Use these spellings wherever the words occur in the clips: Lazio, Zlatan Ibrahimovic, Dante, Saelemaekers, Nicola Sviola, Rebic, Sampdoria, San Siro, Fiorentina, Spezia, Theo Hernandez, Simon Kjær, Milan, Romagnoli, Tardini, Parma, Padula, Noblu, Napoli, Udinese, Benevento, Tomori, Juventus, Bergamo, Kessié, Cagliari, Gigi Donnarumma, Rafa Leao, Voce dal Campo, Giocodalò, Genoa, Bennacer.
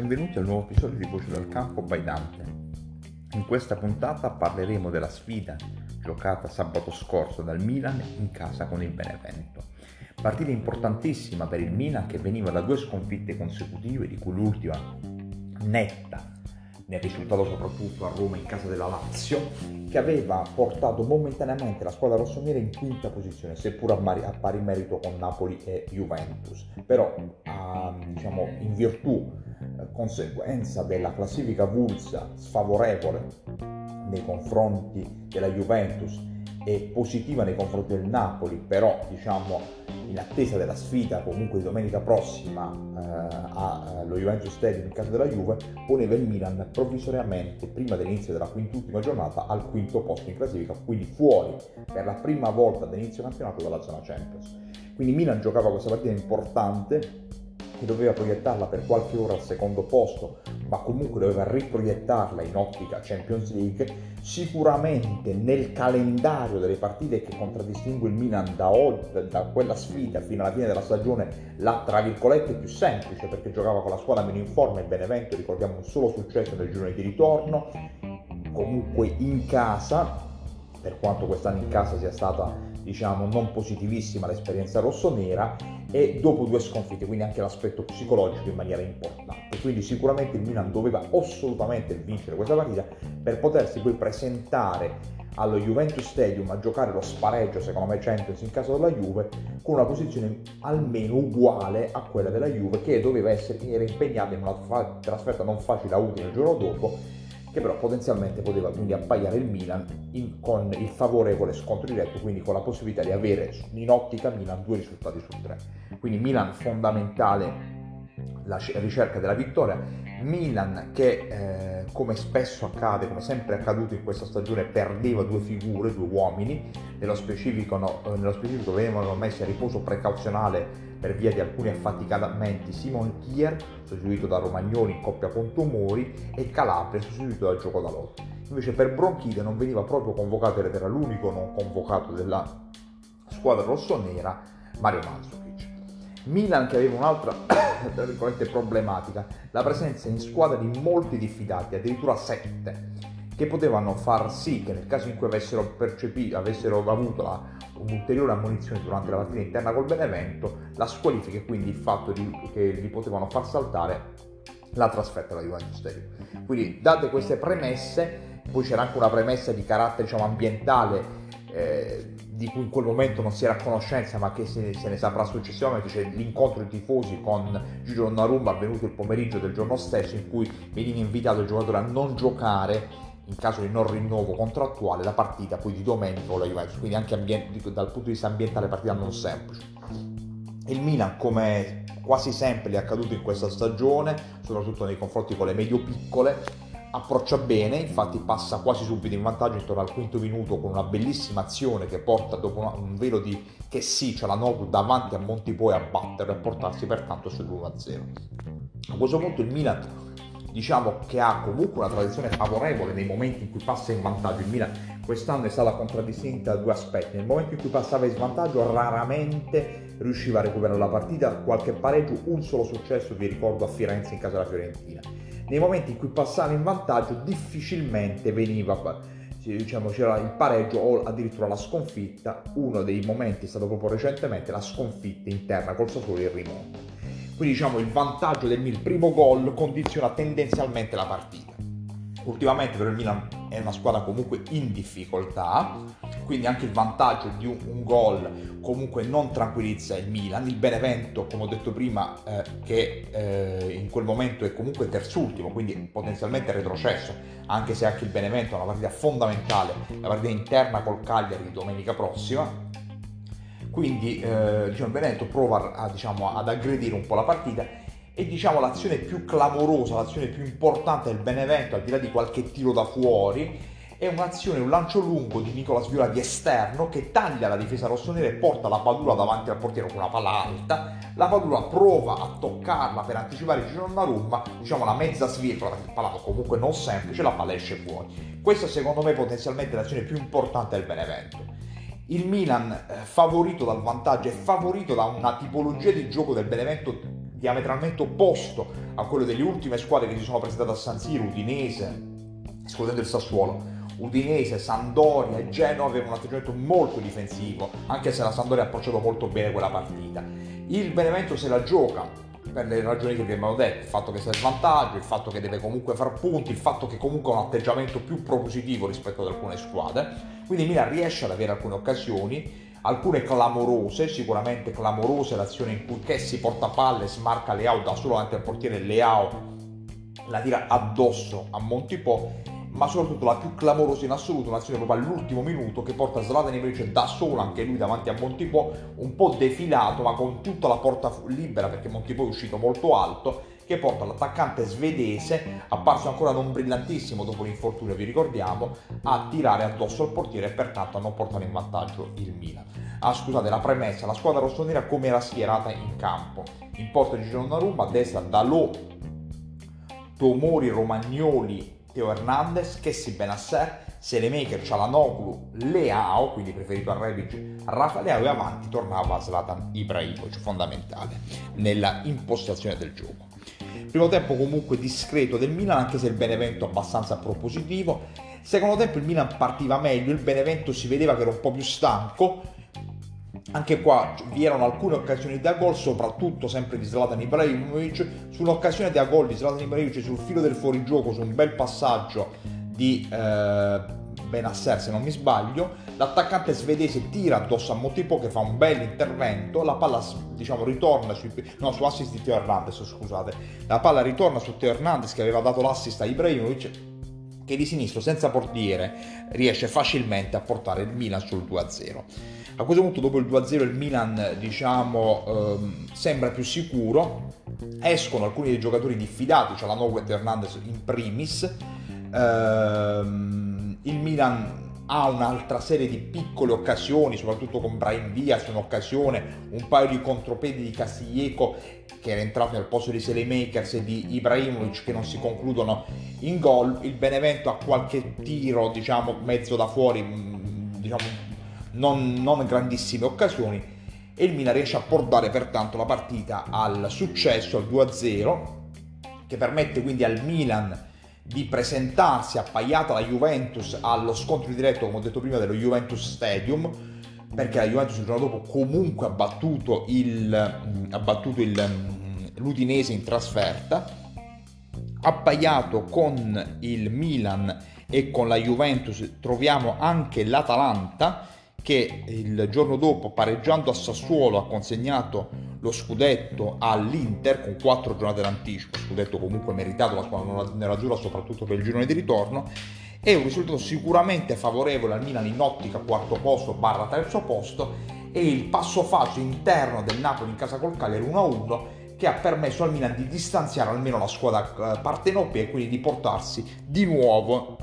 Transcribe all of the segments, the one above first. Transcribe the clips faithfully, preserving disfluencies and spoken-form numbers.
benvenuti al nuovo episodio di Voce dal Campo by Dante. In questa puntata parleremo della sfida giocata sabato scorso dal Milan in casa con il Benevento. Partita importantissima per il Milan, che veniva da due sconfitte consecutive, di cui l'ultima netta nel risultato soprattutto a Roma in casa della Lazio, che aveva portato momentaneamente la squadra rossonera in quinta posizione, seppur a pari merito con Napoli e Juventus. Però a, diciamo, in virtù eh, conseguenza della classifica avulsa sfavorevole nei confronti della Juventus e positiva nei confronti del Napoli, però diciamo in attesa della sfida comunque di domenica prossima eh, allo Juventus Stadium in casa della Juve, poneva il Milan provvisoriamente, prima dell'inizio della quintultima giornata, al quinto posto in classifica, quindi fuori per la prima volta dall'inizio campionato dalla zona Champions. Quindi Milan giocava questa partita importante, che doveva proiettarla per qualche ora al secondo posto, ma comunque doveva riproiettarla in ottica Champions League. Sicuramente nel calendario delle partite che contraddistingue il Milan da, da quella sfida fino alla fine della stagione, la tra virgolette più semplice, perché giocava con la squadra meno in forma, il Benevento, ricordiamo, un solo successo nel girone di ritorno, comunque in casa, per quanto quest'anno in casa sia stata diciamo non positivissima l'esperienza rossonera, e dopo due sconfitte, quindi anche l'aspetto psicologico in maniera importante. Quindi sicuramente il Milan doveva assolutamente vincere questa partita per potersi poi presentare allo Juventus Stadium a giocare lo spareggio, secondo me Champions, in casa della Juve, con una posizione almeno uguale a quella della Juve, che doveva essere impegnata in una trasferta non facile a Udine il giorno dopo, che però potenzialmente poteva quindi appaiare il Milan in, con il favorevole scontro diretto, quindi con la possibilità di avere in ottica Milan due risultati su tre. Quindi Milan fondamentale la ricerca della vittoria, Milan che eh, come spesso accade, come sempre è accaduto in questa stagione, perdeva due figure, due uomini, nello specifico, no, nello specifico venivano messi a riposo precauzionale per via di alcuni affaticamenti Simon Kjær, sostituito da Romagnoli in coppia con Tomori, e Calabria, sostituito da Giocodalò. Invece per bronchite non veniva proprio convocato, ed era l'unico non convocato della squadra rossonera, Mario Malzo. Milan che aveva un'altra tra virgolette problematica, la presenza in squadra di molti diffidati, addirittura sette, che potevano far sì che nel caso in cui avessero percepito, avessero avuto la, un'ulteriore ammonizione durante la partita interna col Benevento, la squalifica e quindi il fatto di, che li potevano far saltare la trasferta alla Juventus Stadium. Quindi date queste premesse, poi c'era anche una premessa di carattere diciamo ambientale, eh, di cui in quel momento non si era a conoscenza, ma che se, se ne saprà successivamente. C'è l'incontro dei tifosi con Gigi Donnarumma, avvenuto il pomeriggio del giorno stesso, in cui veniva invitato il giocatore a non giocare in caso di non rinnovo contrattuale la partita poi di domenica con la Juventus. Quindi anche ambient- dal punto di vista ambientale partita non semplice. Il Milan, come quasi sempre gli è accaduto in questa stagione, soprattutto nei confronti con le medio-piccole, approccia bene, infatti passa quasi subito in vantaggio intorno al quinto minuto con una bellissima azione che porta, dopo una, un velo di Kessié, cioè la Noblu, davanti a Montipò, a battere e a portarsi pertanto sull'uno a zero. A questo punto il Milan, diciamo che ha comunque una tradizione favorevole nei momenti in cui passa in vantaggio. Il Milan quest'anno è stata contraddistinta da due aspetti: nel momento in cui passava in svantaggio raramente riusciva a recuperare la partita, qualche pareggio, un solo successo vi ricordo a Firenze in casa della Fiorentina. Nei momenti in cui passava in vantaggio difficilmente veniva, diciamo, c'era il pareggio o addirittura la sconfitta. Uno dei momenti è stato proprio recentemente la sconfitta interna col Sassuolo, il rimonto. Quindi diciamo il vantaggio del Milan, il primo gol, condiziona tendenzialmente la partita. Ultimamente per il Milan è una squadra comunque in difficoltà, quindi anche il vantaggio di un, un gol comunque non tranquillizza il Milan. Il Benevento, come ho detto prima, eh, che eh, in quel momento è comunque terzultimo, quindi potenzialmente retrocesso, anche se anche il Benevento ha una partita fondamentale, la partita interna col Cagliari domenica prossima. Quindi eh, diciamo, il Benevento prova a, diciamo, ad aggredire un po' la partita. E diciamo l'azione più clamorosa, l'azione più importante del Benevento, al di là di qualche tiro da fuori, è un'azione, un lancio lungo di Nicola Sviola di esterno, che taglia la difesa rossonera e porta la Padula davanti al portiere con una palla alta. La Padula prova a toccarla per anticipare Gigi Donnarumma, diciamo la mezza svirgola, perché parlava comunque non semplice, la palla esce fuori. Questa secondo me potenzialmente è l'azione più importante del Benevento. Il Milan, favorito dal vantaggio, è favorito da una tipologia di gioco del Benevento diametralmente opposto a quello delle ultime squadre che si sono presentate a San Siro, Udinese, escludendo il Sassuolo, Udinese, Sampdoria e Genoa avevano un atteggiamento molto difensivo, anche se la Sampdoria ha approcciato molto bene quella partita. Il Benevento se la gioca per le ragioni che vi abbiamo detto, il fatto che sta in vantaggio, il fatto che deve comunque far punti, il fatto che comunque ha un atteggiamento più propositivo rispetto ad alcune squadre, quindi Milan riesce ad avere alcune occasioni, alcune clamorose, sicuramente clamorose l'azione in cui Kessié porta palle, smarca Leao da solo davanti al portiere, Leao la tira addosso a Montipò, ma soprattutto la più clamorosa in assoluto, un'azione proprio all'ultimo minuto che porta Zlatan Ibrahimovic da solo, anche lui davanti a Montipò, un po' defilato ma con tutta la porta libera perché Montipò è uscito molto alto, che porta l'attaccante svedese, apparso ancora non brillantissimo dopo l'infortunio, vi ricordiamo, a tirare addosso al portiere e pertanto a non portare in vantaggio il Milan. Ah, scusate, la premessa, la squadra rossonera come era schierata in campo? In porta Gigi Donnarumma, a destra Dalò, Tomori, Romagnoli, Theo Hernandez, Kessié, Bennacer, Saelemaekers, Noblu, Leao, quindi preferito al Rebic, Rafa Leao, e avanti tornava Zlatan Ibrahimovic, fondamentale nella impostazione del gioco. Primo tempo comunque discreto del Milan, anche se il Benevento abbastanza propositivo. Secondo tempo il Milan partiva meglio, il Benevento si vedeva che era un po' più stanco. Anche qua vi erano alcune occasioni da gol, soprattutto sempre di Zlatan Ibrahimovic. Sull'occasione da gol di Zlatan Ibrahimovic sul filo del fuorigioco, su un bel passaggio di eh, Bennacer se non mi sbaglio, l'attaccante svedese tira addosso a Montipò che fa un bel intervento, la palla diciamo ritorna sui, no, su assist di Theo Hernandez, scusate, la palla ritorna su Theo Hernandez che aveva dato l'assist a Ibrahimovic, che di sinistro senza portiere riesce facilmente a portare il Milan sul due a zero. A questo punto dopo il due a zero il Milan diciamo ehm, sembra più sicuro, escono alcuni dei giocatori diffidati, cioè la Noblu e Hernandez in primis. ehm, il Milan ha un'altra serie di piccole occasioni, soprattutto con Brahim Diaz un'occasione, un paio di contropiedi di Castillejo che era entrato nel posto di Saelemaekers e di Ibrahimovic che non si concludono in gol. Il Benevento ha qualche tiro diciamo mezzo da fuori, diciamo non, non grandissime occasioni, e il Milan riesce a portare pertanto la partita al successo, al due a zero, che permette quindi al Milan di presentarsi appaiata la Juventus allo scontro diretto, come ho detto prima, dello Juventus Stadium, perché la Juventus il giorno dopo comunque ha battuto il, ha battuto il, l'Udinese in trasferta, appaiato con il Milan e con la Juventus troviamo anche l'Atalanta, che il giorno dopo pareggiando a Sassuolo ha consegnato lo scudetto all'Inter con quattro giornate d'anticipo, scudetto comunque meritato la squadra nerazzurra soprattutto per il girone di ritorno. È un risultato sicuramente favorevole al Milan in ottica quarto posto barra terzo posto, e il passo facile interno del Napoli in casa col Cagliari uno a uno che ha permesso al Milan di distanziare almeno la squadra partenopea e quindi di portarsi di nuovo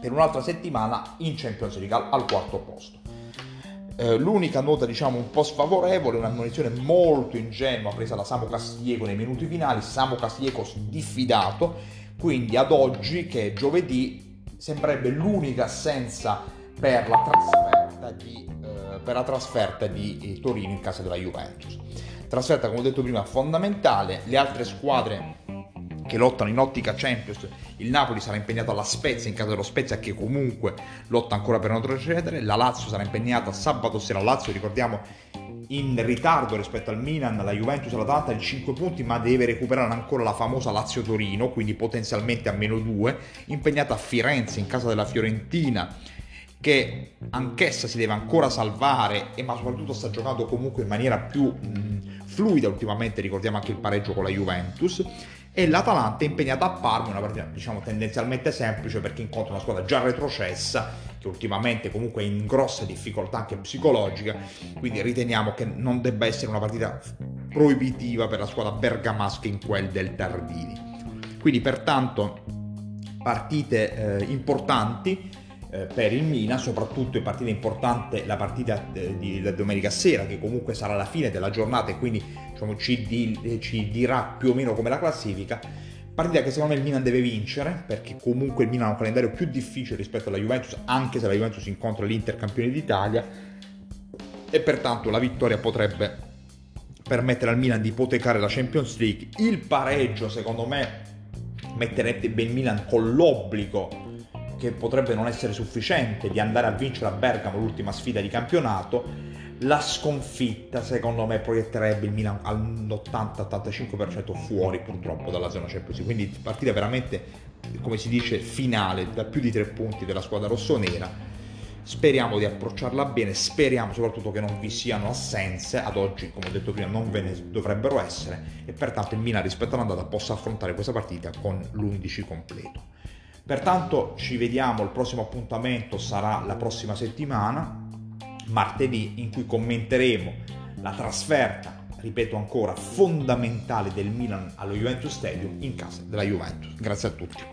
per un'altra settimana in Champions League al quarto posto. L'unica nota diciamo un po' sfavorevole, una ammonizione molto ingenua presa da Samu Castillejo nei minuti finali, Samu Castillejo diffidato, quindi ad oggi che è giovedì sembrerebbe l'unica assenza per la trasferta di, eh, per la trasferta di Torino in casa della Juventus. Trasferta come ho detto prima fondamentale. Le altre squadre che lottano in ottica Champions, il Napoli sarà impegnato alla Spezia in casa dello Spezia che comunque lotta ancora per non retrocedere, la Lazio sarà impegnata sabato sera, la Lazio ricordiamo in ritardo rispetto al Milan, la Juventus e l'Atalanta di cinque punti ma deve recuperare ancora la famosa Lazio-Torino, quindi potenzialmente a meno due, impegnata a Firenze in casa della Fiorentina che anch'essa si deve ancora salvare, ma soprattutto sta giocando comunque in maniera più mh, fluida ultimamente, ricordiamo anche il pareggio con la Juventus, e l'Atalanta è impegnata a Parma, una partita diciamo tendenzialmente semplice perché incontra una squadra già retrocessa che ultimamente comunque è in grossa difficoltà anche psicologica, quindi riteniamo che non debba essere una partita proibitiva per la squadra bergamasca in quel del Tardini. Quindi pertanto partite eh, importanti eh, per il Milan, soprattutto in partita importante la partita eh, di, di domenica sera che comunque sarà la fine della giornata e quindi Ci, di, ci dirà più o meno come la classifica, partita che secondo me il Milan deve vincere perché comunque il Milan ha un calendario più difficile rispetto alla Juventus, anche se la Juventus incontra l'Inter campione d'Italia, e pertanto la vittoria potrebbe permettere al Milan di ipotecare la Champions League. Il pareggio, secondo me, metterebbe il Milan con l'obbligo, che potrebbe non essere sufficiente, di andare a vincere a Bergamo l'ultima sfida di campionato. La sconfitta, secondo me, proietterebbe il Milan all'ottanta ottantacinque per cento fuori, purtroppo, dalla zona Champions League. Quindi partita veramente, come si dice, finale, da più di tre punti della squadra rossonera. Speriamo di approcciarla bene, speriamo soprattutto che non vi siano assenze. Ad oggi, come ho detto prima, non ve ne dovrebbero essere, e pertanto il Milan rispetto all'andata possa affrontare questa partita con l'undici completo. Pertanto ci vediamo, il prossimo appuntamento sarà la prossima settimana, martedì, in cui commenteremo la trasferta, ripeto ancora, fondamentale del Milan allo Juventus Stadium in casa della Juventus. Grazie a tutti.